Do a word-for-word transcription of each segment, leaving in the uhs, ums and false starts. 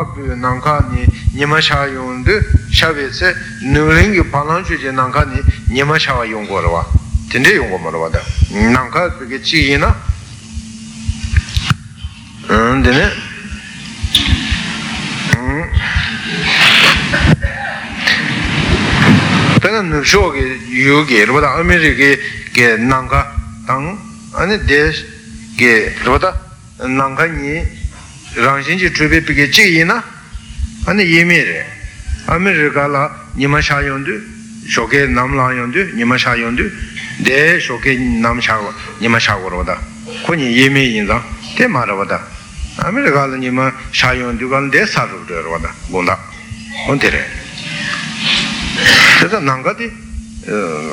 Nangka Nangka ni Nima Sha Yondu Shavitse Nulingi Palanchuji Nangka ni Nima Sha Yongorwa Tende Yongomorwa Nangka Pikichi Yina Dine Pena Nushogi Yugi Rubata Ameriki Ge Nangka Tang Ani Desh Ge Rubata Nangka ni Ranjinji Tribe Pigina and Ymir Amirigala Nimashayondu Shoke Namlayondu Nimashayondu De Shoke Namshaw Nimashawada Kuni Yemi in the De Maravada Amirigala Nima Shayondugan De Saru Roda Bunda Ontere Nangati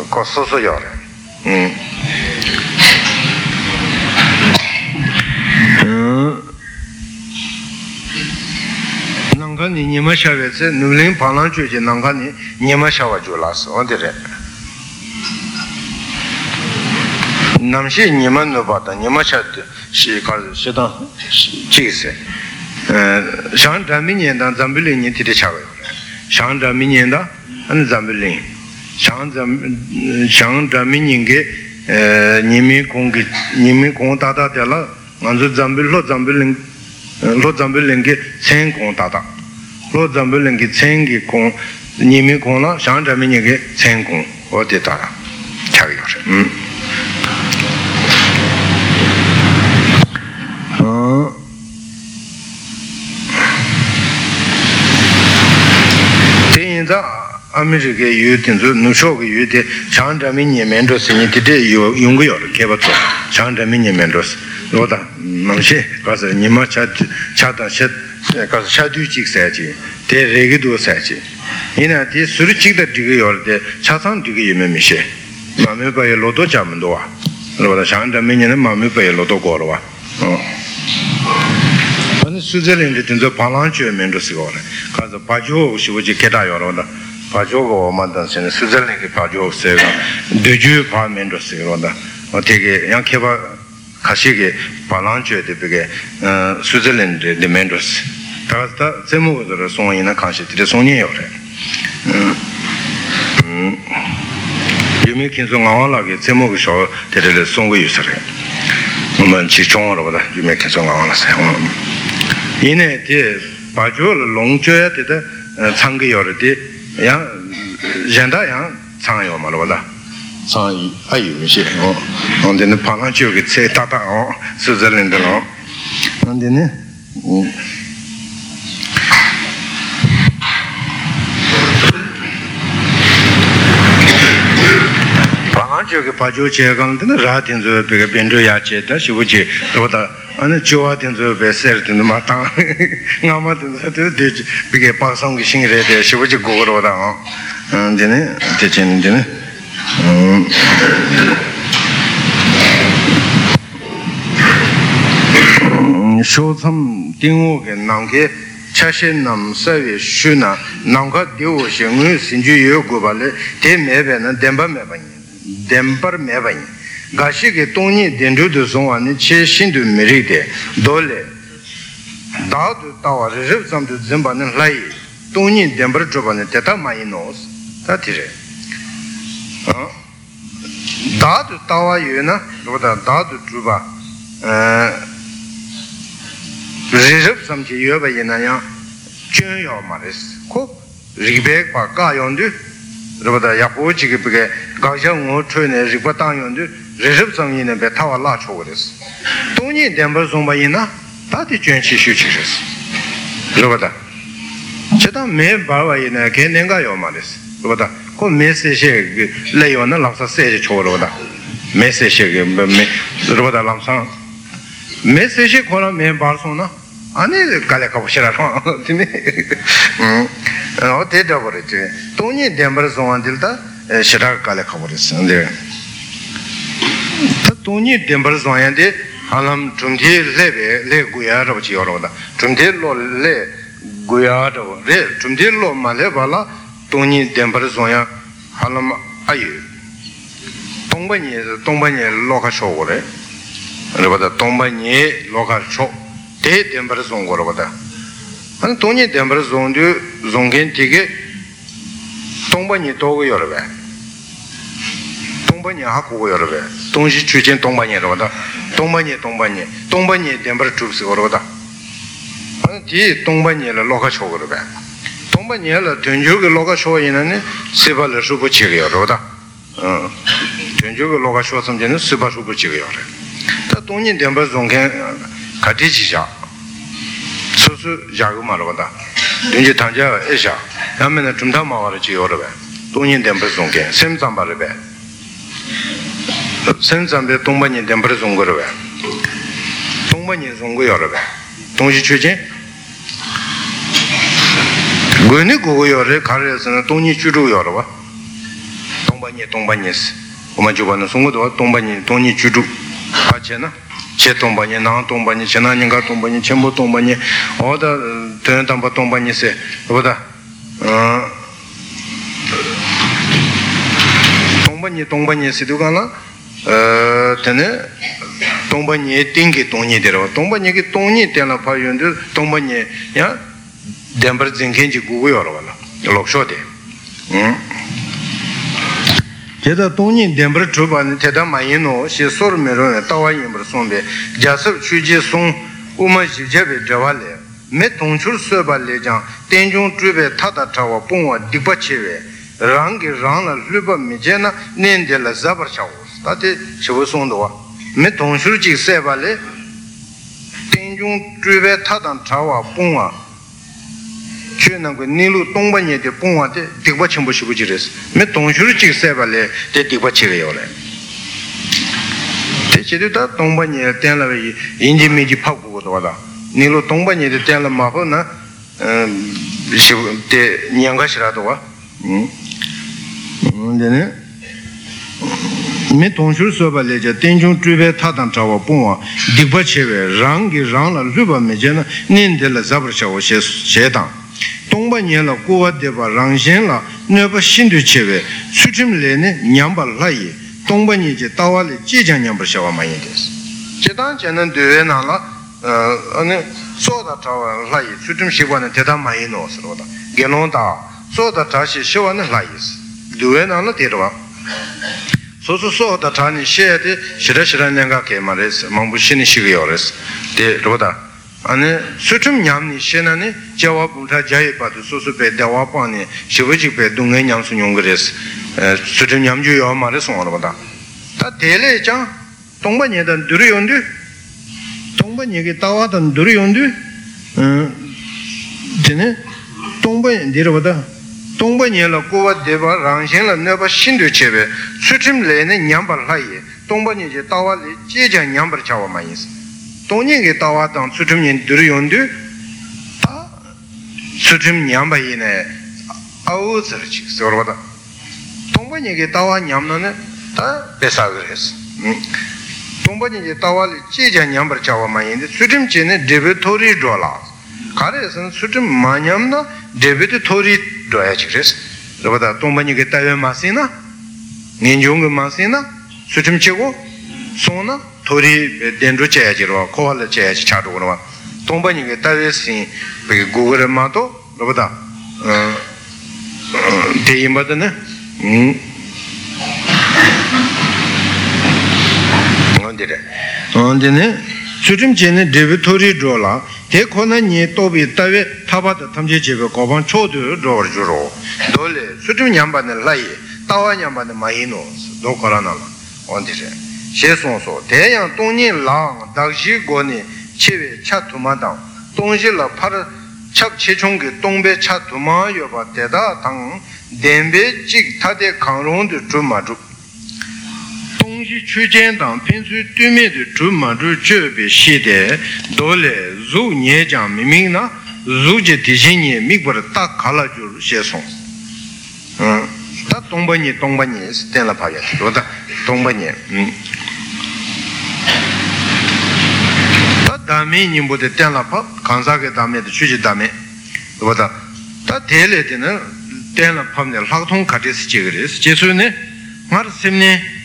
Kososo Yore Nangani Nimashavese, Nulin Palanchuji Nangani, Nimashawa Julas, on the Namshi Nimanubata, Nimashat, she called Shetan Chise. Shandra Minienda, Zambilin, Titishawa, Shandra Minienda, and Zambilin. Shandra Mininge, Nimi Kongi, Nimi Kontata Tela, and Zambil, Zambilin. Lo zambilingi sen kong tata. Lo zambilingi sengi kong, nimi kong la, shan zambilingi sen kong, o di tata. Chagi yose. Ten za, America yu tinzu, nusho ki yu di, shan zambilingi mendosi ni titi yungu yore, keba tso, shan zambilingi mendosi. Loda, Namshi, Casa Nima Chata Shet, Casa Shadu Chik Sachi, Te Regido Sachi. In a tea, Surichik the degree or the Chatan degree, Mamishi. Mammy by a Lodo Jamandoa. Loda Shanda Minion and Mammy by a Lodo Gorwa. And Switzerland in the Palancho and Mendosor. Casa Pajo, she was a Ketayoroda. Pajo or Mandan, Switzerland, Pajo Seva, the Jew Palm Mendosor. Or take a Yankeva. Kasige Palancho de Big Switzerland de Mendos. Tasta Zemo the song in a concert de Sonior. You make in song like Zemo show that the song we use. Woman Chichon over that you make in song on us. In a dear Bajol long chair did the Tangi or the Janda Tango Malvada. Sai, aiuto mi sento. Onde ne palancio che c'è tata o Switzerland no. Onde ne. Palancio che pajo c'è quando ne ratin zo per benjo ya c'è da si voce roda. Ana joa tin zo be sert ne mata. Ngama de de perché passano che singre de si voce goro da. Onde ne te c'è ne. Showtam Dingo and Nanke, Chashinam, Savi, Shuna, Nanka, Dio, Shingu, Sinju, Gubale, Tem Eben, and Demba Mevan, Demper Mevan, Gashiki, Tony, Dendu, the Zone, and Chashin to Meride, Dole, Dad Tower, reserve some to Zemban and Lai, Tony, Demper Jovan, and Teta Mainos, that is it. Dadu Tawa Yuna, Roda Dadu Juba Reserve some Yuba Yenaya, Junior Maris, Cook, Ribek, Paka Yondu, Roda Yapochi, Gajan, Train, Ribatan Yondu, Reserve some in a Betawa large orders. Tony Denver Zombayina, Tati Jenshi Shushes. Roda Chetan May Bava in a Kenanga Yomaris, Roda. Message Leon Lamsa says Choroda. Message Roda Lamsa. Message column in Barcelona. I need a Calaco Sheraton to me. Oh, they double it. Tony Dembers on Dilda, Sherak Calacoris and there. Tony Dembers on the Alam Tunde Leve, Le Guiado of Gioroda. Tundello Le Guiado, Tundello Malevala. Tony Denver Zoya Halam Ayu Tombany, Tombany Loca Shore, Robert Tombany Loca Show, De Denver Zongorobata Antonio Dembra Zondio Zongentige Tombani Togo Yorbe Tombani Haku Yorbe Tonji Chuchen Tombani Roda Tombani Tombani Tombani Dembra Troops Oroda Anti Tombani la Loca Chogorbe Tombani la Tunjuga Loca Shoyane Seva la Subuchiri Roda Tunjuga Loca Shosam Genus Suba Subuchiri Tony Dembra Zongen Katichija Jago Maroda, Dunja Tanja, Esha, Amena Tumdamaology Orbe, Tunian Dembrezunke, Semzambarebe, Senzam de Tumbani Dembrezungurbe, Tumbani Zunguyorbe, Tunji Chuji Guniguyore, Carriers and Tony Churu Yorba, Tumbani Tumbanis, Umajubana Sungudo, Tumbani, Tony Churu, Pachena. C'è tombani, non tombani, c'è nanga tombani, c'è mo tombani, o da tentampa tombani se, o da tombani tombani se dugana, tene tombani e tingi toni dero, tombani che toni tena paiundu, tombani, ya, dembra zingenji guguiorola, l'oxode. Teta Tony Dembra Truban, Teta Maino, she saw Merone, Tawaim Brasombe, Jasper Chuji Song, Umaji Jebe Javale, Meton Chursuba Legion, Tenjun Trube, Tata Tawa, Puma, Dipacheve, Rangi Rana, Luba Mijena, Nendela Zabarchao, Tati, she was on the one. Meton Churji Sevale, Tenjun Trube, Tata Tawa, Puma, Chenang Nilu Tombani de Puma, Dipachimbuchiris, Meton Churji Sevale, the Dipachiole. Teciduta Tombani, Telavi, Indi Miji Papu, Nilu Tombani de Tela Mahona, the Nyangashradova, Meton Chursobaleja, Tenjun Trive Tatan Tawa Puma, Dipacheve, Rangi Rana, Luba Mijana, Nindela Zabrachao Shetan. Tombani la Goa deva Rangshen la Neva Shindu Cheve, Sutim Lene, Nyamba Lai, Tombani Tawali, Chijan Yamba Shava Maydes. Chetan Chenan Duenala, Soda Tawa Lai, Sutim Shivan Teta Mayinos Roda, Genonda, Soda Tashi Shivan Lais, Duenala Terva. Sosu Soda Tani Shede, Shirashirananga Kemares, Mambushini Shiviores, De Roda. Sutum Yamni Shenani, Jawabuta Jaipa, Susupe, Dawapani, Shivichipe, Dungan Sunungres, Sutum Yamju Marason Roda. Tatele, Tombani and Duriundu, Tombani Tawat and Duriundu, Dine, Tombani Diroda, Tombani la Kova Deva, Rangela, Neva Shindu Cheve, Sutum Lene, Nyambar Haye, Tombani Tawali, Jejan Yambar Chawamais. Tony che tava dan sutum yen duriondu ta sutum nyamba yene auzar chik sorvada tombani che tava nyamnane ta besagres tombani che tava le cheja nyambar chawa mayende sutum chene devetori dola karesan sutum manyamna devetori doya chikres sorvada tombani che tave masina ninjung masina sutum chego sona 토리 덴루체야 지로 코알체야 차도로와 동반이게 따레신 구글 마도 로보다 데이마드네 음 언제래 언제네 수림 전에 데비토리 돌아 데코나니 또비 따베 타바다 탐제제고 고반 초드 로르주로 돌레 수림 냠바네 라이 따와 냠바네 마이노스 도코라나라 언제래 제송소 대양 동인랑 닭지고니 치외 차투마당 동실라 파르 착체종게 동배 차투마 여바대다 당 덴베직 타데 강롱도 주마주 동시 추젠당 펜수 뜸에도 주마주 저비 시대 돌레 주녀장 미미나 주제 디진이 미버르 딱 갈아줄 제송 응 동반이 동반이 스텔라 파야 로다 동반이 다음에 님보다 텔라파 간사게 다음에 주지 다음에 보다 다 대례되는 텔라팜네 학통 같이스 지그레스 제수네 마르셈네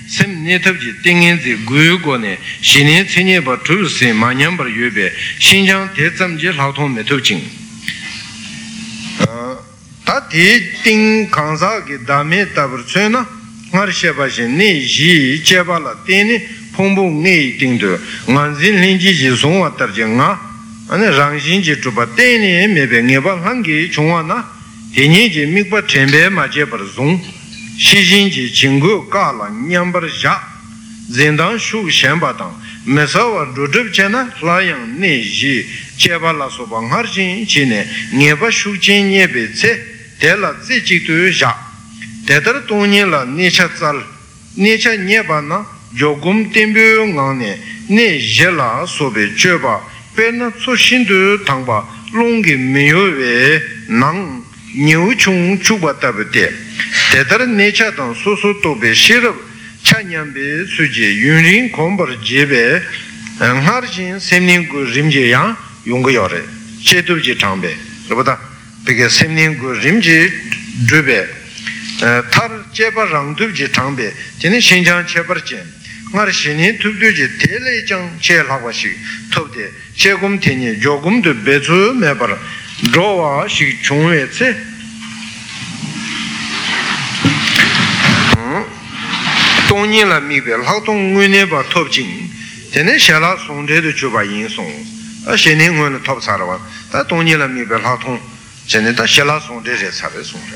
셈네터지 땡엔지 구유고네 신의 천예바 투스 마냠버 유베 신장 대점지 학통 메토징 Tati ting kansa ki dame tabur chena, ngar sheba shene ji cheba la teni pombo nge ting do, nganzin linji ji songwa tarje nga, ane rangshin ji chupa teni mebe ngeba hangi chungwa na, teni ji mikpa chenbe ma chebar zong, shijin ji chingu ka la nyambar ja, zendang shuk shenpa tang, mesawa dudub chena layang ne ji cheba la soba ngar shin chene, ngeba shuk chen nyebe tse, tela tse chik tuyo ja, tetar tonye la necha tsal, necha nyeba na, yogum tenbyo ngane, ne je la sobe cheba, pena tso shindu tangba, longi miyo we nang, nyu chung chukba tabate, tetar necha tang susu tobe shirab, chanyambe suje yunrin kombar jebe, ngarjin semningu rimje yang, yungu yore, chetubji tangbe, rabata, perché se non rimji dube, tar cheba rang dubji tangbe, tene shenjang chebar jen, ngar shenin dubduji tele jang che lakwashi, topde, chegum tene jogum du bezu mebar, rowa shi chungwe tse. Tongni la mibe, lakdong ngune ba topjing, tene shela songde du chuba yin song, a shenin ngune top sarawa, ta tongni la mibe lakdong. 제네다 셀라 손데제 차레 손데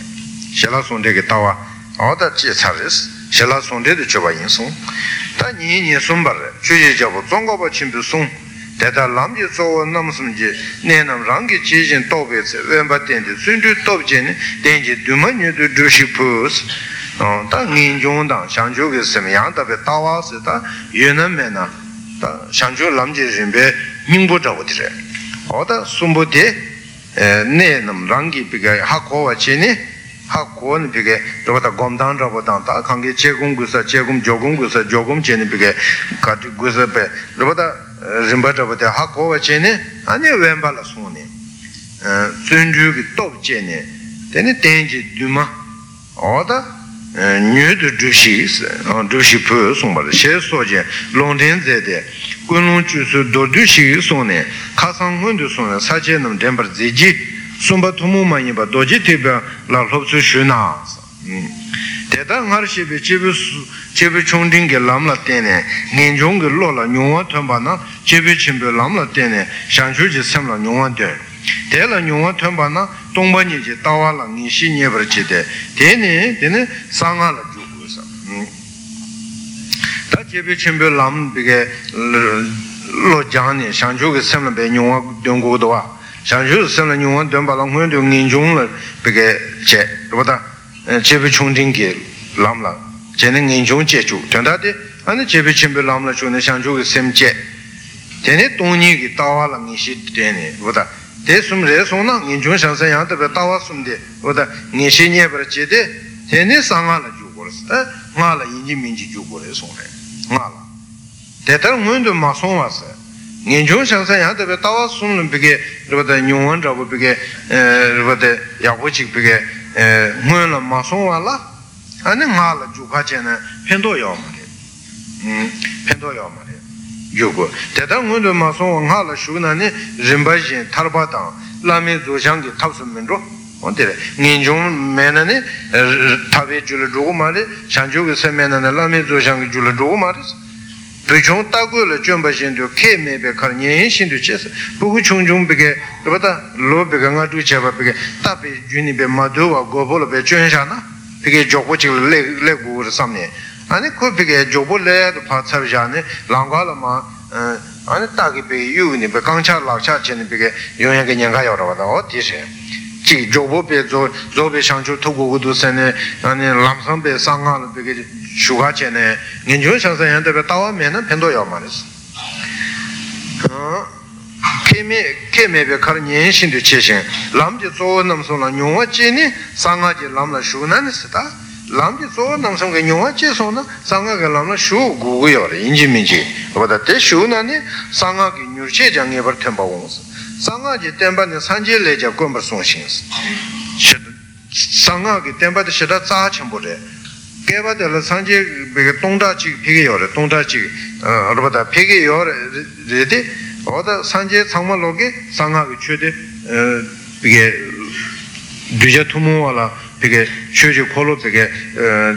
셀라 손데게 타와 아다 제 차레스 셀라 손데데 줘봐 인송 다 니니 손바레 주제 잡고 종고바 침부 송 대다 람지 소원 남슴지 내남 랑게 제진 도베세 웬바텐데 순주 도베제네 덴지 두만유도 주시푸스 어다 니종당 상주게 스미양다베 타와스다 예나메나 다 상주 람지 진베 닝보자고 드레 어다 숨보데 ne nam rangi pika hakowa chini hakowa pika rabata gomdang rabata ta kange chegum gusa chegum jogum gusa jogum chini pika kati gusa pe rabata rimba rabata hakowa chini ane wenpa la suni sunju ki top chini teni tenji duma oda nyudu dushi dushi pu sumbala she soje longten zede kunlun chusu dodu shi suni kasang hundu suni sache nam denpar zeji sumba tumu manyiba doji tibia la lopsu shuna teta ngar shibi chibi chungdingi lamla tene ngenchungi lola nyungwa tunpa na chibi chimbi lamla tene shanshuji semla nyungwa tene tela nyungwa tunpa na tongpa nyeji tawa la ngishi nyebar chite tene tene sanga la jukusa 다 제비 쳔베 람비게 로장니 상주게 셈나베 뇽와 뇽고도와 상주 셈나 뇽원 뇽발랑 혼도 뇽종을 비게 제 로다 제비 총딩게 람라 제는 뇽종 제주 전다데 아니 제비 쳔베 람라 주는 상주게 셈제 제네 동니기 따와라 니시 되네 로다 대숨레 소나 뇽종 상상야데 따와 숨데 로다 니시니에 버제데 제네 상하라 주고르스다 나라 인지민지 주고레 소네 나라 대단 문도 마송 왔어 년중 상상한테 배 따와 숨는 비게 그러다 용원 잡고 비게 그러다 야고직 비게 문을 마송 와라 아니 나라 주가제는 편도요 말이 음 편도요 말이 요거 대단 문도 마송 나라 주나니 림바진 타르바다 라메 조장기 탑스면로 년중 매년에 타베 줄을 두고 말이 산주에서 매년에 라면 조장을 줄을 두고 말이 부종 따고를 좀 봐신도 케메베 가니 신도 쳐서 보고 종종비게 그보다 로베가 나도 잡아비게 타베 유니베 마도와 고볼베 쳔잖아 비게 조고치를 레고를 삼네 아니 코비게 조볼레도 파차르잖아 랑가라마 아니 타기베 유니베 강차 라차 쳔비게 용양게 냥가요라 보다 어디세 지 조보베 조 조베 상주 토고고도 산에 아니 람상베 상하는 되게 휴가 전에 년중 상상한테 따와면은 편도요 말이지. 어 케메 케메베 가르니 신도 체신 람지 조원남소나 용어지니 상하지 람라 슈나니스다 람지 조원남성게 용어지소나 상하게 람라 슈 고고요 인지민지 보다 때 슈나니 상하게 뉴체장에 버튼 바고스 상하지 땜바는 산지레자 꿈을 송신스 상하기 땜바도 시다 짜침보래 깨바들 산지 비게 동다지 비게요래 동다지 어르바다 비게요래 레데 어다 산지 상말로게 상하기 최대 비게 Duja Tumuala, perché Shuji Kolo, perché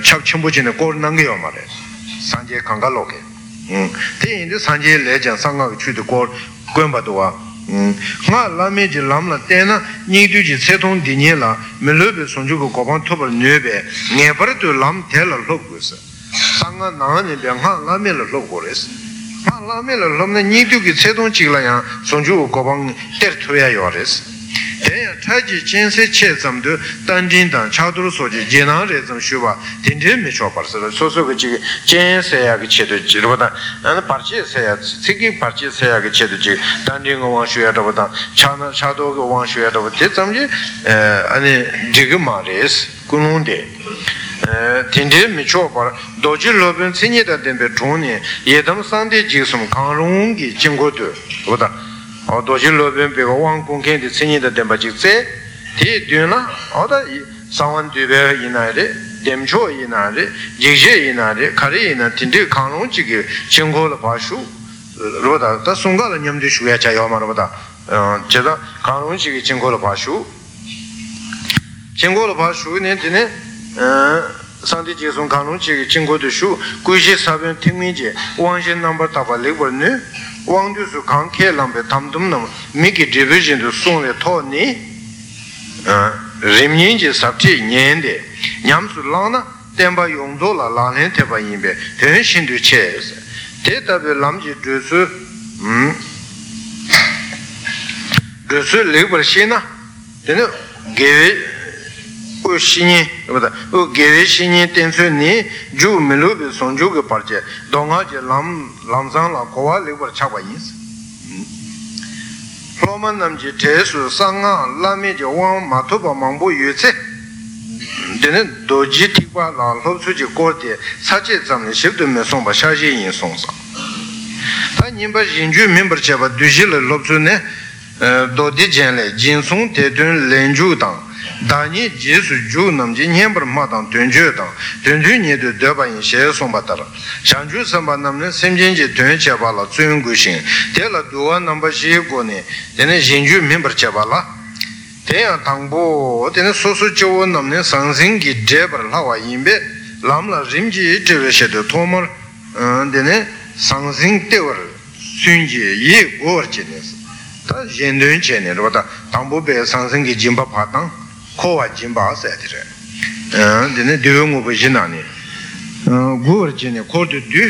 Chapchimbucina Kornangio Mare, Sanjay Kangaloke. Te in the Sanjay legend, Sanga Chutu Kor, Guembadua. Ma la Migi Lamla Tena, Niduji Seton Dinela, Melube Sonjugo Copan Tobal Nube, Never to Lam Tela Locus, Sanga Nani Bianca Lamela Locores. Ma Lamela Lomna Niduki Seton Chilaya, Sonjugo Copan Tertuia Yoris. Taji Chense Chesam do Dandindan, Chadru Soji, Jenan Rezam Shuba, Tindin Michoparsa, Soso Chenseag Chedu Jirvata, and Parchi Sayat, Siki Parchi Sayag Chedu Jig, Dandingo one Shuyat of the Chana Chadoga one Shuyat of Tisamji, and Digimaris, Kunundi. Tindin Michopar, Doji Lobin Sinita Dembetoni, Yedam Sandi Jisum, Kanungi, Chingodu. O doji lobin bego wang kongken di sinyi da denpa jikse, ti duna, o da sawan dube inari, demcho inari, jikse inari, kari inari, tindi kanglong jiki, chingo la pashu, roda, da sunga la nyamdi shuya cha yomar roda, cheda kanglong jiki chingo la pashu. Chingo la pashu ne dine, sandi jikson kanglong jiki chingo du shu, kuishi sabyon tingmi je, wangshin nambar taba likbar nu, Wangdu su kanke lambe tamdum nam, miki division du sunle to ni, rimninji sabti nyende, nyamsu lana, tenpa yongzo la lanen tepa yinbe, ten shindu che se. Te tabi lamji du su, du su likbar shi na, teni gewe u shini, u gewe shini tensu ni, ju milubi sonju ge parche, donga je lam, lamzang la kowa lebar chakwa yinsa. Loma namji tesu sanga lami je wang matupa mangbo yutse. Dene doji tikwa la lopsu je korte sache zamne shibdu me songpa shashi yin songsa. Ta nyingpa yinju mimbar cheba duji le lopsu ne dodi jenle jinsung te dun lenju dang. Dani Jesu Ju namji nyembar matang tunju dang, tunju nyedu deba yin she sombatara. Shanju samba namne semjenji tun cheba la tsuyun gushin, te la duwa namba she goni, tene jinju mimbar cheba la. Tena tangbo, tene sosu chewo namne sangsingi debar lawa yinbe, lamla rimji itewe shedu tomar, tene sangsing tewar sunji ye gowar chenes. Ta jendun chener, wata tangbo be sangsingi jimba patang, kowa jimba asetire. Dene dewe ngubo jinani. Guvar jine kordu du.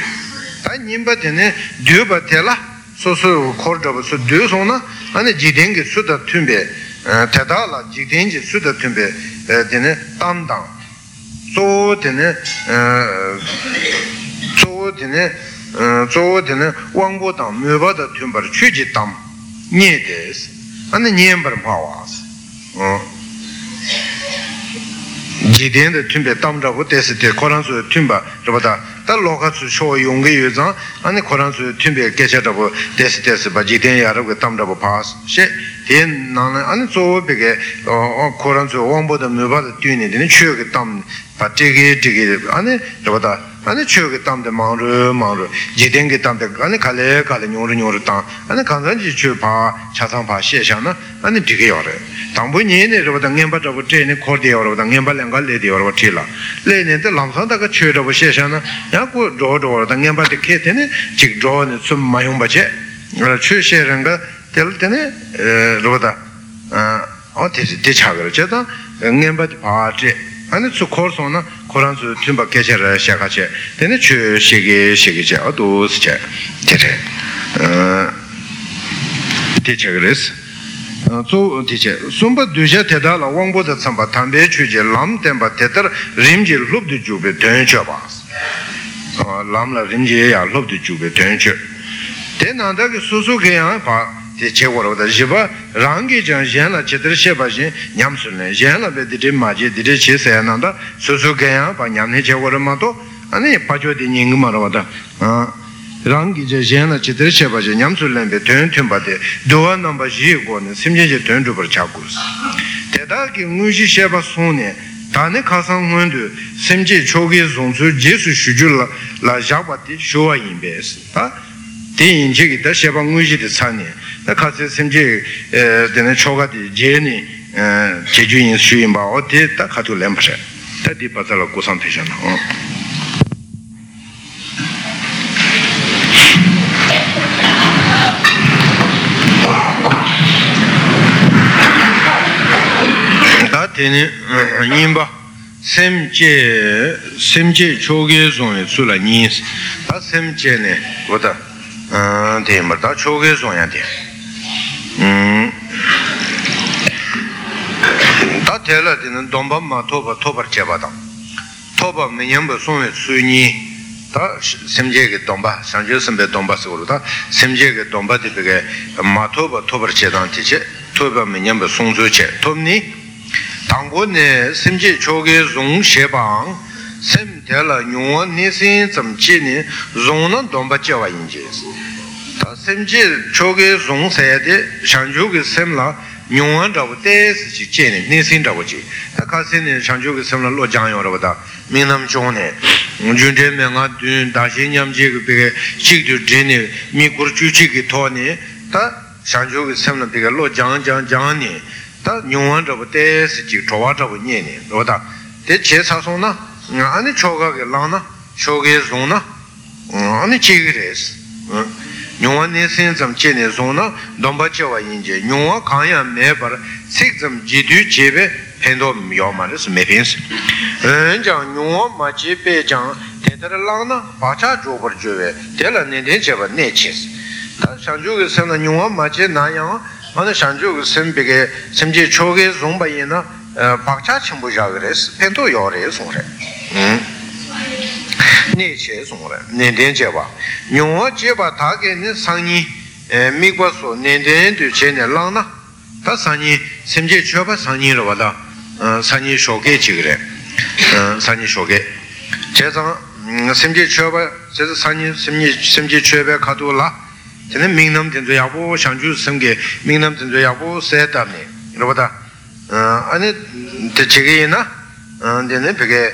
Ta nimba dene dewe ba tela, sosu kordaba su dewe sona, ane jidengi suda tunbe, tedala jidengi suda tunbe, dene tamdang. So dene, so dene, so dene, wangbo dang, meba da tunbar, chuji tam, nye des, ane nyembar mawas. Jiden de tumbe tamra hotese de Koran su tumba robata ta loka su sho yongge yuzan ani Koran su tumbe gecha dabo des des ba jiden yaro ge tamra bo pas she den nan ani so bege Koran su wombo de muba de tuni de chue ge tam ba tege tege ani robata ani chue ge tam de manru manru jiden ge tam de ani kale kale nyoru nyoru ta ani kanzan ji chue pa chasang pa she sha na ani dige yore tambu nyene robata ngemba dabo tene kordi robata ngemba lenga le di robata tila le ne de lamsa da ka chue dabo she sha na ya ko do do robata ngemba de ke tene chik do ne sum mayum ba che ra chue she ranga tel tene robata a te te cha ga che da ngemba de pa che ani su kor so na koran su timba ke che ra she ga che tene chue she ge she ge che a do se che che te che gres so dice somba duja teda la wangbo da samba tambe chuje lam temba tetar rimji lob de jube tenche bas lam la rimji ya lob de jube tenche tena da ge susu ge ya pa te cheworo da jiba rangi jan jan la chetre sheba jin nyam sunne jan la be de ma je de che se na da susu ge ya pa nyam ne cheworo ma to ani pa jo de ning ma ro da rangi je jena chetre cheba je nyam sulen be tön tön bade doa namba ji go ne simje je tön do bar chakus teda ki muji sheba sone tane kasan hundu simje choge zonzu jesu shujul la jabati shoa imbes ta Din jig da sheba nguji de sani na khase semje de choga de jeni jejuin shuin ba ote ta khatu lempse ta di patala kusan pejana ta tene nimba semje semje choge zone sula nis ta semje ne goda de marta choge zonya de mm ta tela de domba ma toba toba chebada toba menyamba sonye suni ta semje ge domba sanje sembe domba seguru ta semje ge domba de ge ma toba toba chedan tiche toba menyamba sonzo che tomni tango ne semje choge zong shebang sem tela nyo nisin zamche ni zongna domba chewa inje ta semje choge zong sayade shanju ge semla nyo rabu tes chi chene nisin rabu chi ta kase ni shanju ge semla lo jangyo rabu ta mingnam chone junje menga dun dashin nyamje ge pege chik du jene mi kur chu chi ge to ni ta shanju ge semla pege lo jang jang jang ni ta nyo rabu tes chi chowa rabu nye ni rabu ta te che sa song na 아니 초각에 라나 초각에 존나 아니 지그레스 용원에 센점 제네 존나 덤바체와 인제 용어 강야 매버 식점 지두 제베 펜도 요마르스 메빈스 은장 용어 마치베장 데더랑나 바차 조버주베 데라네데 제바 네치스 산주의 선은 용어 마치 나양 어느 산주의 선백에 심지 초각에 존바이나 박차 친구자 그랬어. 펜도 요래 송래. 응. 네체 송래. 네덴제 봐. 용어 제바 다게는 상이 미과소 네덴도 제네 랑나. 다 상이 심지 줘봐 상이로 봐라. 상이 쇼게 지그래. 상이 쇼게. 제가 심지 줘봐. 제가 상이 심지 심지 줘봐 가도라. 저는 민남 된도 야보 상주 섬게 민남 된도 야보 세다미. 이러다 아니 대체기나 안데네 베게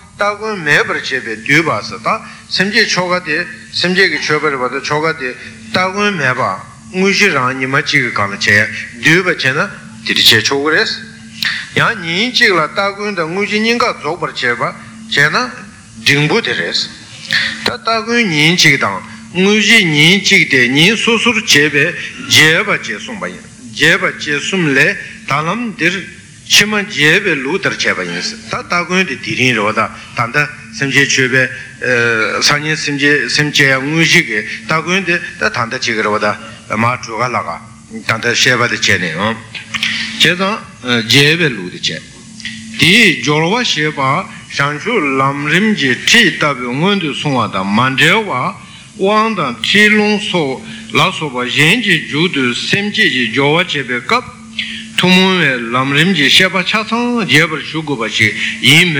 다고 매버 제베 듀바스다 심지 초가데 심지기 초벌 받아 초가데 다고 매바 무시라니 마치가 가나체 듀바체나 디리체 초그레스 야 니치라 다고인데 무시님가 조벌 제바 제나 딩부데레스 다다고 니치기당 무시 니치기데 니 소수르 제베 제바체 송바이 제바체 숨레 달람들 치만 제베 루터 제바인스 다 다고인데 디린로다 단다 심제 주베 산인 심제 심제 무식에 다고인데 다 단다 지그러다 마주가 나가 단다 셰바데 제네요 제가 제베 루디체 디 조로와 셰바 산주 람림지 티답 응원도 송하다 만제와 왕다 티롱소 라소바 옌지 주드 심제지 조와 제베캅 토모에 람림지 셰바 차상 예벌 주고 바시 이메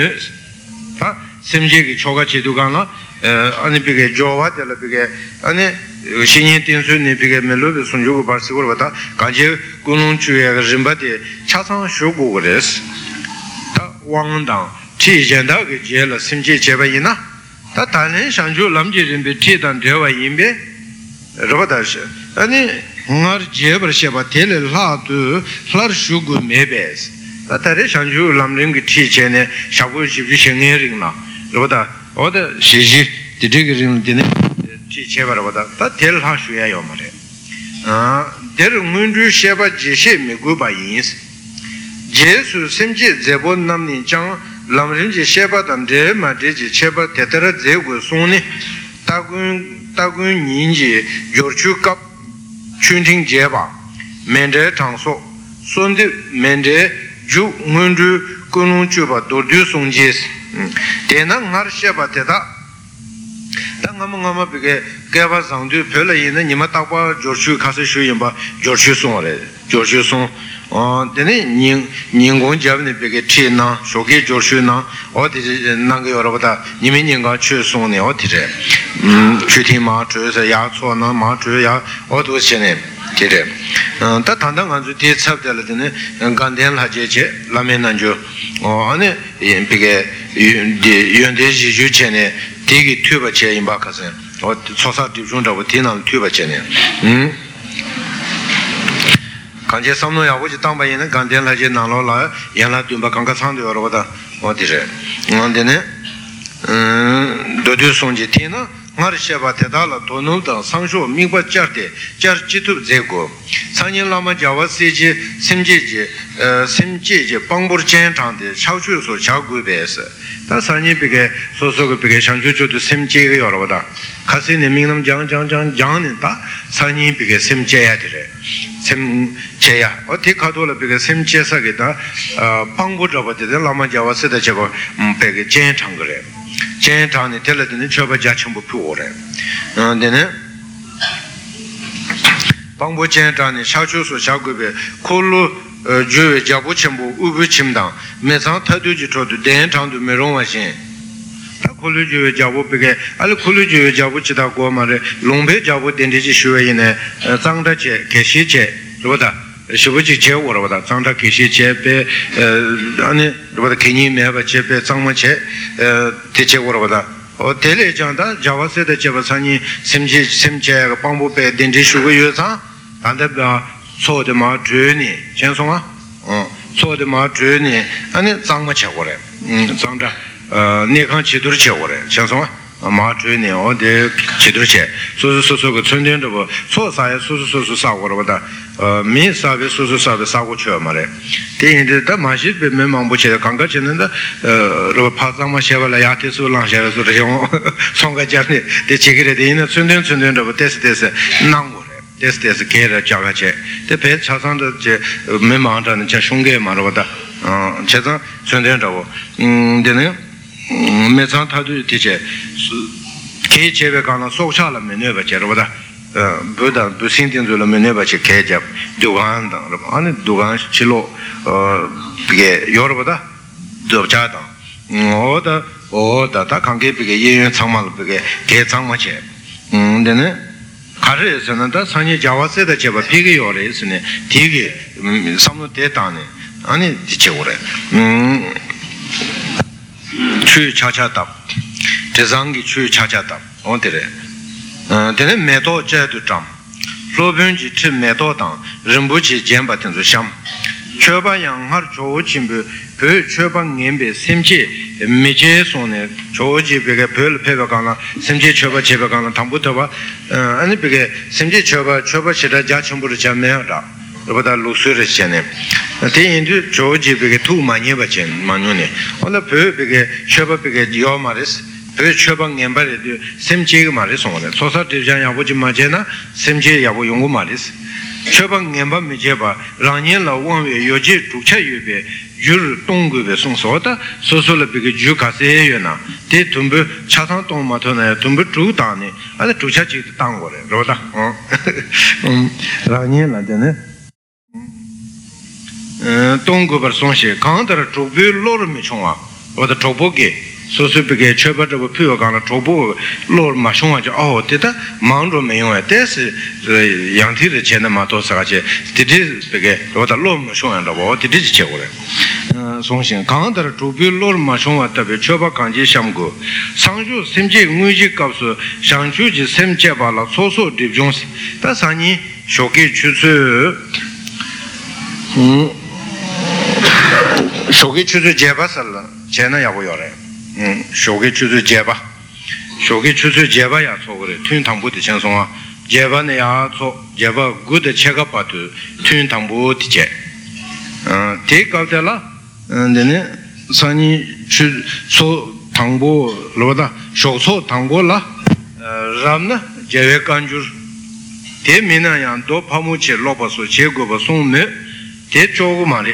다 심지기 초가 제도가나 아니 비게 조와 될 비게 아니 신인 텐션이 비게 멜로베 순주고 바시고 바다 가제 군운주에 짐바데 차상 주고 그랬어 다 왕당 티젠다게 제라 심지 제바이나 다 다른 상주 람지림베 티단 되와 임베 로바다시 아니 ngar jeber sheba tele la tu flar shugu mebes ta tare shanju lamrim gi chi chene shabu shibji shenge ringna roda oda shiji didig ring dine chi chebar roda ta tel ha shuya yomare a der munju sheba jeshe me guba yins jesu simji zebon namni chang lamrim ji sheba dam de ma de ji cheba tetara zegu suni tagun tagun ninji jorchu kap 춘팅 제바 멘데 탕소 손데 멘데 주 문주 군운주바 도르 송제스 대낭 하르샤바테다 당가망가마 비게 개바 상주 별에 있는 니마 따과 조슈 가서 쉬임바 조슈송레 조슈송 간제 삼노 야고지 땅바에는 간델하지 나로라 야나 뎨바 강가상도 여러보다 어디래 안데네 음 도듀송지 티나 마르샤바 대달라 돈노다 상쇼 미과 짜르데 짜르치투 제고 상년라마 자와세지 심지지 심지지 방부르젠탄데 샤우쇼소 자구베스 다 산이비게 소소급비게 상주조도 심지의 여러보다 가세네 명남 장장장 장는다 산이비게 심지해야 되래 semcheya oti kadola bige semchesa ge da pangbo joba de lama jawa se da chego bige chen thang re chen thang ni tele de choba ja chimbo pu re de ne pangbo chen thang ni sha chu su sha gu be kolu ju ja bu chimbo u bu chim dang me sang ta du ji cho de den thang du me rong wa shin Kuluju Jabu Pig, Al Kuluju Jabuchita Gomare, Lumbe Jabu Dendiji Shuine, Sangta Che, Keshiche, Roda, Shibuchi Che Woroda, Sangta Keshiche, Roda Kini Meva Chepe, Sangmache, Teche Woroda. O Tele Janda, Java said the Chevasani, Simche, Simche, Pambupe, Dendi Shuguza, and the So the Ma Juni, Chansoma, So the Ma Juni, and it's Sangmache Wore, Sangta. 내강 지도체 오래 장성아 마트네 어디 지도체 소소소소 천년도 뭐 소사에 소소소소 사고로다 민사베 소소사베 사고쳐 말에 대인들다 마시 매만 보체 강가 짓는데 로 파장마 쉐발라 야테솔랑 쉐르소르요 송가자네 대체게 되는 천년 천년도 뭐 데스데스 난고 데스데스 게라 자가체 대배 차상도 제 매만한다는 제 숑게 말로다 어 제가 천년도 음 되네 मेचां था तो तीजे के चेवे गाना सोचाला में ने बचे रबदा बुदा बुसिंतिन जोला में ने बचे के जब दुगान दा अनि दुगान छिलो ये योरबदा दोचा दा ओदा ओदा ता कांगे बिगे येन छमाल बिगे के छमाचे देने खारेसना दा सानी जावासे दा चेबा बिगे योरे इसने दिगे सामनो देता ने अनि दिचे ओरे Chu Chachata, Tezangi Chu Chachata, on dire. Then Meto Jedam, Flobunji Tim Metodan, Rimbuchi Jembatin Sham, Choba Yang Har Chochimbu, Pu Choban Yembe, Simchi, Mijesone, Choji Bega Pul Pevagana, Simchi Choba Chebagana, Tambutava, and Bega Simchi Choba, Choba Shida Jachimbur Jamera, Robada Lusure Chenem. Tindu George Big two Manyevachen Manuni. On the Pur Big Sheba Big Yomaris, Pur Shebang Ember, Simchi Maris on it. Sosa Dijana Wujimajena, Simchi Yabu Yungumaris. Shebang Ember Mijeba, Raniela Wong Yoji, Tuchayube, Jur Tongube Sonsota, Sosola Big Jukasena, De Tumbu, Chatan Tomatona, Tumbu Trutani, and the Tuchachi Tangore, Roda Raniela Dene. 동급을 송시 강더로 조별 로름이 총아 어디 조보게 소수비게 처벌도 표현하는 조보 로름마 총아죠 어 됐다 망로면 용해 됐어 양티의 제나마도서 같이 디디게 어디 로름 총한다고 어디 디지체 오래 송신 강더로 조별 로름마 총아답에 처벌 강제 샴고 상주 심지 응의지 값수 상주지 심지 발라 소소 디종스 다사니 쇼게 추수 음 쇼게 추즈 제바 살라 제나 야고요래 음 쇼게 추즈 제바 쇼게 추즈 제바야 소그래 튼 당부디 전송아 제바네야 소 제바 굿의 체가 파트 튼 당부디 제 대가들라 근데네 산이 소 당부 로다 쇼소 당고라 람나 제외 간주 대미나야 도 파무치 로버소 제고버 송네 대초고 말이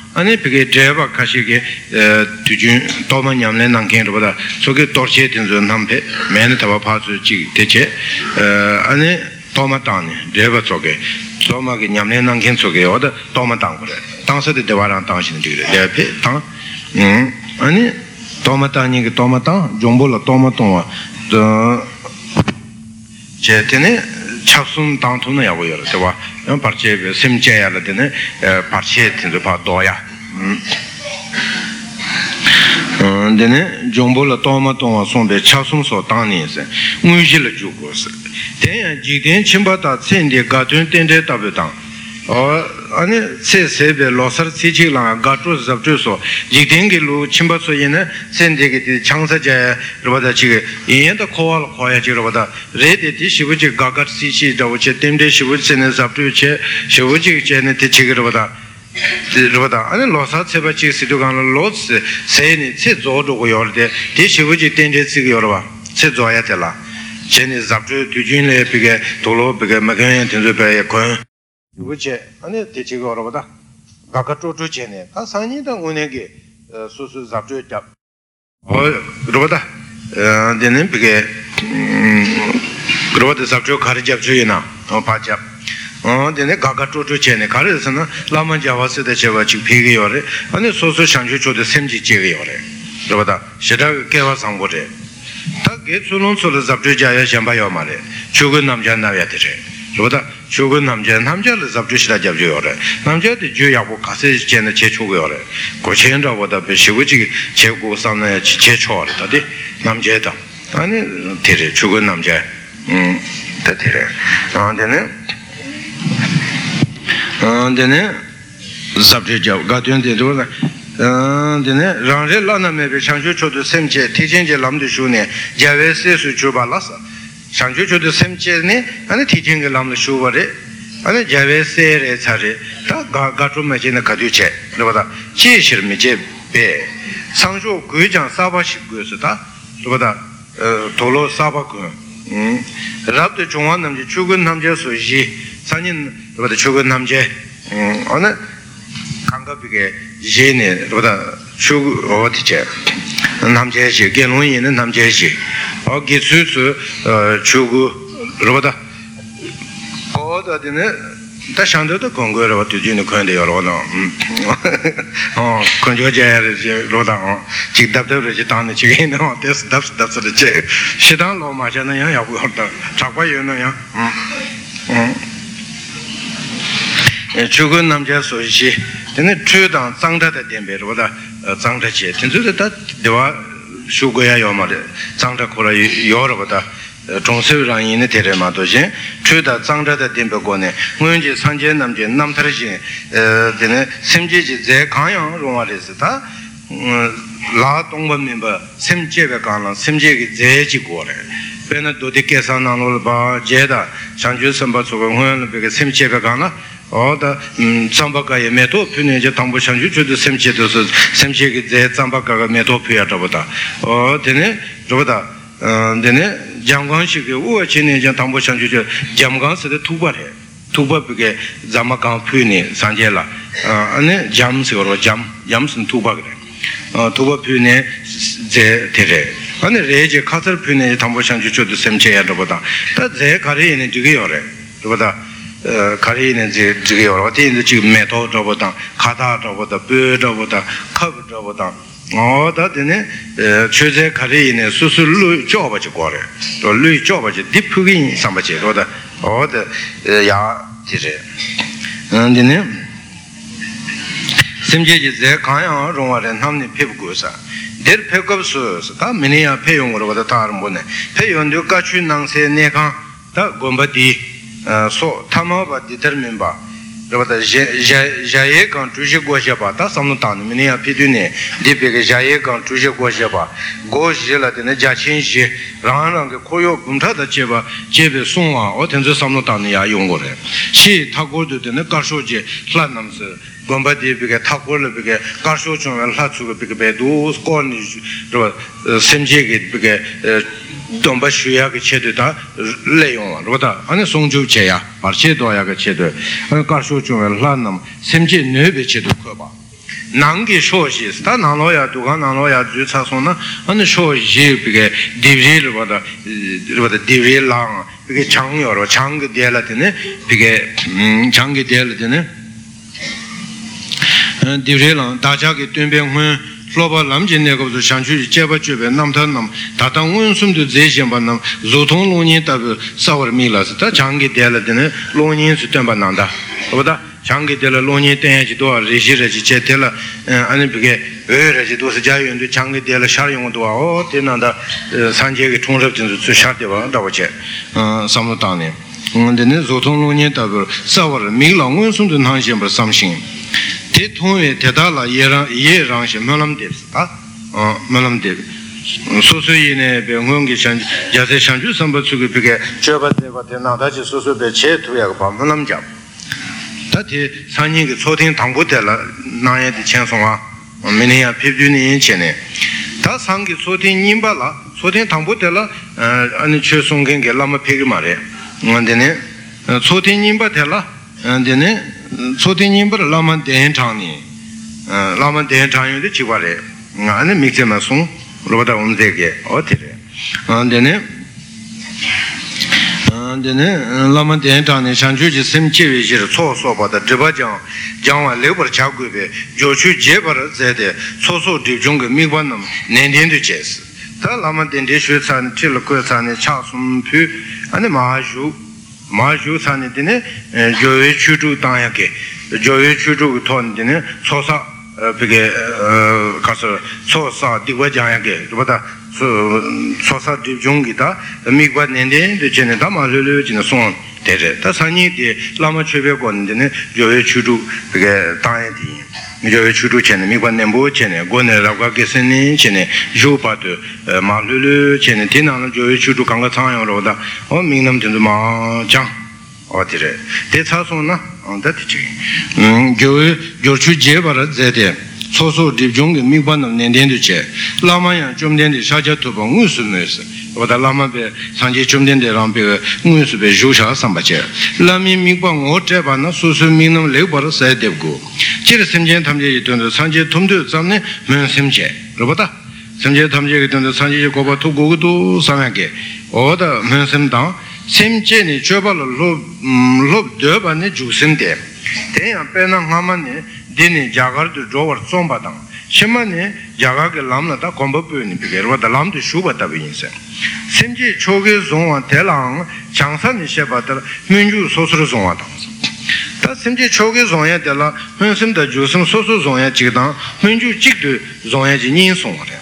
ane pige je ba ka shi ge tu jun to ma nyam le nang ken ro da so ge tor che tin zo nam pe me ne ta ba pa zu ji de che ane Tomatane, deva soge, Toma che Yamlen anche soge, o da Tomatangore, Tansa di Devaran Tansin di Depe, Tan, Ani, Tomatani, Tomatan, Jumbola, Tomatoma, Jetene, Chasun Tantuna, Dewa, non parceve, Simchea, Ladene, Parchet in the Padoia. Dene, Jumbola, Tomatoma, sono dei Chasum Sotanis, Mugila Jugos. Ten Gideon Chimbata, Cindy, Gatun, Tende Tabutan, or Anne Sebe, Losser, Sicilan, Gatus of Jusso, Gidengilu, Chimbaso, Cindy, Chansaja, Rovadachi, in the call, Hoyaji Rovada, Red, she would gagat Sici, Davoce, Timde, she would send us up to Che, she would Janet Chigrovada, Rovada, and Losser, Sebachi, Situgan, Lots, Saint, Sizodo, or the Tishivuji Tende Sigurova, Sizoyatella. Chinese after to June Pig, Tolo, Pig, Magan, Tindupe, Coin, which and the teaching over the Gakato to Chene, Tasani, the Unegi, Susu Zaptu, Roda, the Nimpig, Roda Zaptu, Karija Juina, or Pacha. Oh, the Gakato to Chene, Karisana, Lama Javasi, the Chevachi Pigiore, and the Sosu Shanjucho, the Simji Chiriore, Roda, Shedda Keva Sangore. Sulon solo Zabdujaya Jambayomare, Chugun Namjan Naviatre, Roda, Chugun Namjan Namja, Zabdusha Javore, Namja, the Juyaku Kassis, Jena Chechugore, Cochenda, what a Bishiwichi, Chegu San Chechor, Tadi, Namjeta, and Tire, Chugun Namja, Tatire, and then, and then, Zabduja, Gadian de Dora. Dene range la na mebe chanju chodu semche tijinje lamdu shune javese su chubalasa chanju chodu semche ne ane tijinje lamdu shuvare ane javese re chare ta gatru meje ne kaduche lobada chi shirme je be sanjo gujan sabashi gusu ta lobada tolo sabaku rabde chungwan namje chugun namje su ji sanin lobada chugun namje ane kanga bige Jene, Roda, Chu, or teacher, Namjeshi, Genui, and Namjeshi, or Gitsu, Chugu, Roda, or the dinner, Tashando, the Congo, or to Junukundi, or no, or Conjoja, Roda, Chitapta, Regitan, Chicken, or this, that's the chair. Shidan, or Majana, Chapa, you know. Chugun Namja Soshi, then the true down Sangta Dembe, or the Sangta Chet, and so that they were Shugoya Yomade, Sangta Kora Yorobata, Tonsuran in the Terematoje, true that Sangta Dembegone, Munji Sanjay Namje, Namtaraji, then Simji Zekayan, Romareseta, La Tonga member, Simjebekana, Simji Zechigore. Dodica San Alba, Jeda, Sanju Samba Sogan, because Simche Vagana, or the Sambaka Meto, Punaja Tambo Sanju to the Simche, Simche, Sambaka Meto Piatavata, or Dene, Roda, Dene, Jangan Shiki, or Chinese Tambo Sanju, Jamgan said the Tubare, Tuba Puke, Zamakan Puni, Sanjela, and Jams or Jam, Jams and Tubagre. Tuba Pune, the Tere. On the rage, a cutter pune, Tamboshan, you should the same chair, Robota. That's the Karin and Jugiore, Robota, Karin and the Jugioroti in the Jig Metal, Robota, Kata, Robota, Bird, Robota, Cub, Robota. All that in it, Chuse Karin, Susulu, Jovachi Gore, or Louis Jovachi, Deep Pugin, somebody, or the Ya Tere. And in it. Simje is there, Kayan, Roma, and Hamni Pipgusa. Their pickup source, that many are paying over the Tarmone. Pay on your Gachu Nancy Nekan, that Gombati, so Tamaba determined by the Jayekan to Jigojaba, that's on the town, many are Pidune, Dipig Jayekan to Jigojaba, Gojilla, the Jachinji, Ran and the Koyo Punta Cheva, Jebe Suma, or Tenzo Samotania Yungore. She Tagodu, the Nekashoji, Planams. Gombadi big a Takola big a Kashochum and Hatsuka big bedu, Cornish, Semjigit big a Dombashuyak Chedda, Leon, Rota, and a Songju Chea, Marchedo Yaga Cheddar, and Kashochum and Lanam, Semji Nubichi to Koba. Nangi Shoshi, Stan Hanoya, Dugan Hanoya, Jutasona, and the Shoshi big a Divil, Rota, Divil Lang, big a Chang or Chang Delatine, big a Chang Delatine. Direla, Dajaki, Tumbe, Floba, Lamjin, Negos, Shanchu, Chebachub, Namtanam, Tatangun, Sum to Zeshambanam, Zoton, Lunin, Sour Milas, Tachangi della Dene, Lunin, Sutambananda, Oda, Changi della Lunin, Tengito, Regiragi, Chetella, Anipige, Regito, Jayu, and Changi della Sharion, Dua, Tinanda, Sanjay, Tunrap, and Sushatiba, Davache, Samutani. And then Zoton Lunin, Sour Milan, Sum to Nanjim, but something. Tetoe Tedala Yera Yerange Malam Devs, ah, Malam Dev. Sosuine Bengungi Shan Jase Shanju Sambatsuki Pika, Cheba Devatena, Sosu Beche to Yakba, Malam Jab. Tati Saning Sotin Tangutella, Naya di Chansonga, Minia Pibuni in Chene. Tasangi Sotin Nimbala, Sotin Tangutella, and Chesungen Lama Pigmare. And then Sotin Nimbatella, and then Sotinimber Lama Dentani, Lama Dentani di Chivare, and Mixemasum, Roda Umdege, Otire, and then and then Lama Dentani, Shanjuji, Simchiri, Soso, but the Dribajan, Jama Labor Chagube, Joshu Jeber Zede, Soso di Junga Miwanum, Nendindiches, Talama Dendishus and Chilokus and Chasum Pu, and the Mahaju. Maju Sanitine, Joe Chudu Tayake, Joe Chudu Tondine, Sosa Pig Castle, Sosa Diwajayake, Sosa di Jungita, Migwa Nende, the Genetama Lulu in a song, Tasani, the Lama Chivagondine, Joe Chudu Tayati, Joe Chudu Chen, Migwa Nembo Chen, Gone Ragagesin, Chene, Jopatu, Malulu, Chenetina, Joe Chudu Kangatan or Roda, or Minam to the Majang. Otire, Tetasona, on that tree. Joe, Joe Jebara Zede, Soso di Jung, Miban of Nendice, Lama and Jumden di Sajatuba, Musumus, or the Lama be Sanji Jumden de Rampe, Musube, Jusha, Sambacher, Lami Miban, Otebana, Susuminum, Labor, said Devgo. Chirisim Gentamje, Sanji Tundu, Sane, Mensimche, Robota, Sanji Tamje, Sanji Koba to Gudu, Samake, or the Mensim down. Semjeni Jobal Lob Durbani Jusinde. They are Penang Hamani, Dini Jagar to Jover Sombadam. Shimani, Jagag Lamnata, Combapuni, what the Lam to Shubata Vince. Semji Chogi Zon Telang, Changsani Shebatal, Munju Sosro Zonatams. That Semji Chogi Zonia della, Munsum the Jusum Sosu Zonia Chidan, Munju Chiku Zonia Jinin Sonata.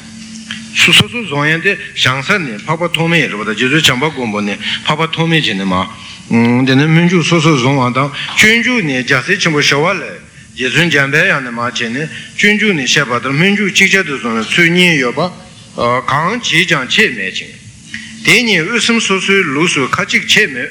Susu Zoyande, Shansani, Papa Tome, or the Jesu Chamba Gombone, Papa Tome Genema, the Munju Sosu Zonada, Junju, Jasichimbo Shawale, Jesun Jambe and the Marchene, Junju Sheba, the Munju Chichaduzon, Suni Yoba, Kang Chijan Che Matching. Deni Usum Sosu Lusu Kachik Cheme,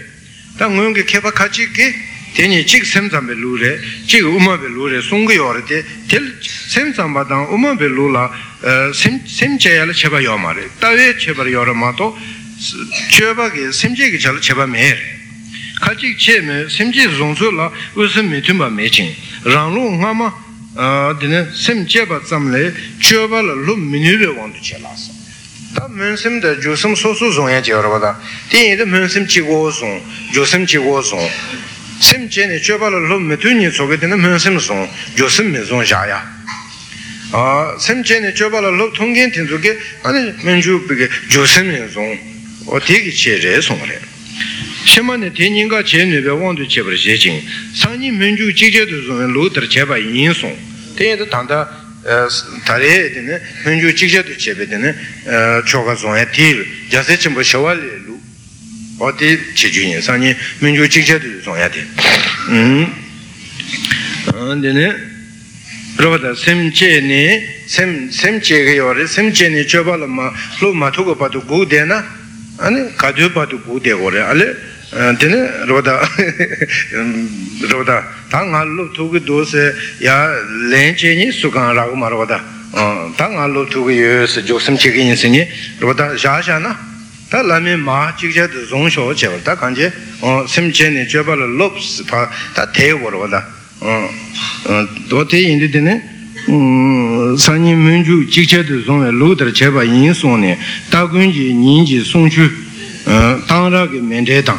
Tangunga Kepa Kachiki, Deni Chik Semsam Belure, Chik Uma Belure, Sunguyorte, Tel Semsam Badan, Uma Belula. Semchel Cheba Yomare, Tave Cheba Yoramato, Cheba, Semjig Cheba Mere. Kajik Cheme, Semji Zonzula, Usamitumba Meeting, Ranlung Hama, Semcheba Samle, Cheba Lum Minure want to Chelas. That Munsum the Josum Sosuzon at Yorada, the Munsum Chigozon, Josum Chigozon, Semchen Cheba Lum Metunis, so getting the Munsum Zon, Josum Mizon Jaya. Ah, semjene Jobala Lob Tungent in Zuke, and Menju Big Josemian Zone, or Tiki Chere Sonre. Shemane Teninga Chene, the one to Chebrejing, Sani Menju Chijaduzon and Luther Cheba in Yinson, Tenda Tanda Tare, Menju Chijadu Chebedene, Chogazon at Til, Jasechimbo Shawale Lu, or the Chijin, Sani Menju Chijaduzon at it. And then Roda Semcheni, Sem Semcheri, Semcheni Chobalama, Lomatugo Patu Gudena, and Kaduba to Gude or Ale, Dene roda roda tangallo tugu dose ya lenche ni sukan ragu maroda tangallo tugu yes joksem chegin sini roda jaja na ta lami ma chigja zong sho cheol ta kanje simche ni chebal lops ta ta teo roda dote indi dene sani munju chigja zong lo der cheba yin song ne ta gunji ninji song chu tangra ge mende tang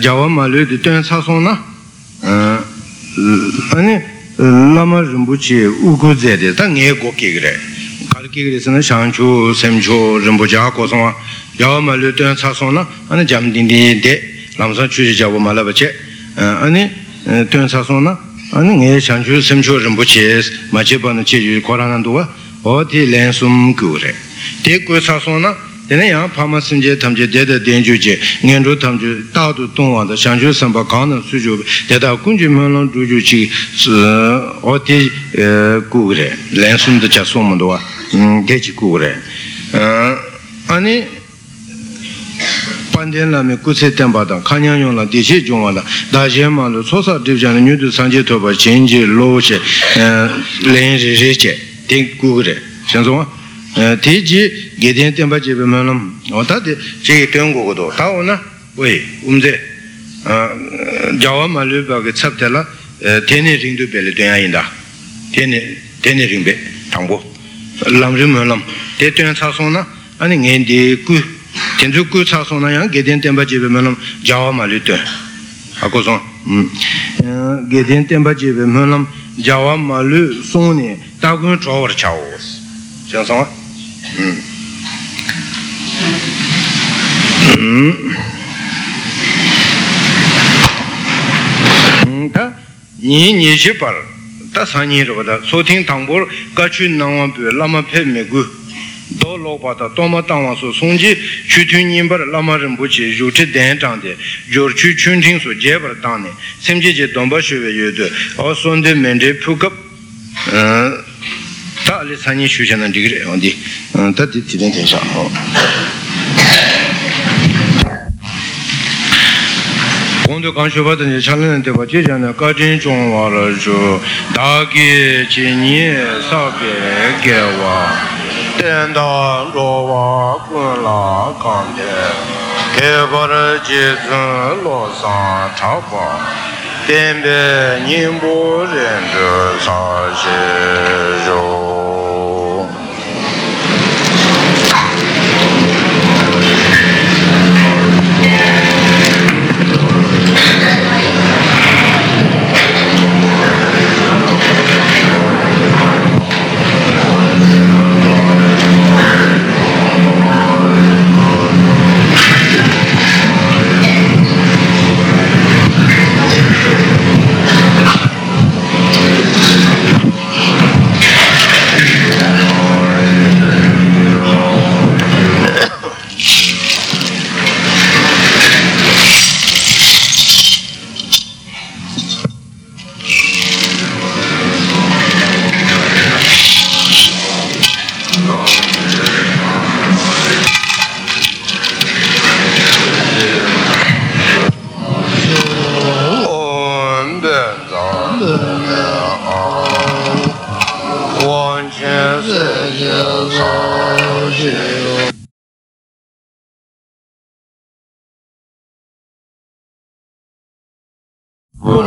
Java Malu di Tuen Sasona, Lama Rinpoche Ugo Zede, da Nye Gokigre, Kalkigre Sena Shanchu, Semchu, Rinpoche Akosoma, Java Malu di Tuen Sasona, Jam Dindi De, Lamsa Chuji Java Malabache, Tuen Sasona, Nye Shanchu, Semchu, Rinpoche, Machibana Cheju, Koranandua, Oti Lensum Gure. De Gu Sasona, Tene yang pama simje tamje deda denju je, ngenru tamje dadu tongwa da shangju samba kaanam suju, deda kunju myelang duju chi oti kugre, lensum da cha somandwa, gechi kugre. Ani panden lami kuse tenpa da, kanyang yon la deshi jungwa da, daje ma lo sosa divjana nyudu sanje toba chenji lo che, lenri re che, ten kugre, shenzongwa. Teji geden temba jebe manam ota de che tengo godo ta ona we umde jawa malu ba ge chaptela tene ringdu bele denya inda tene tene ringbe tangbo lamrim manam te ten chasona ani ngendi ku tenju ku chasona yang geden temba jebe manam jawa malu te akozon geden temba jebe manam jawa malu sone ta gun chawar chaos jansa 다 니니지 발 다산이로다 소팅 당보 가춘 나와베 라마페메구 도로바다 도마당와서 송지 주튜님벌 라마름 부치 주체 된장데 조르추 춘팅소 제벌 당네 심지제 돈바슈베 예드 어손데 멘데 푸캅 다리 산이 쉬잖아 디그레 어디 다디 디는 대사 공도 간쇼받은 잘하는데 버티잖아 가진 좀 와라죠 다게 진이 사베 개와 된다 로와 꿀라 간데 개버르 지즈 로사 차바 덴베 님보 렌드 사시조 Oh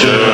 Sure.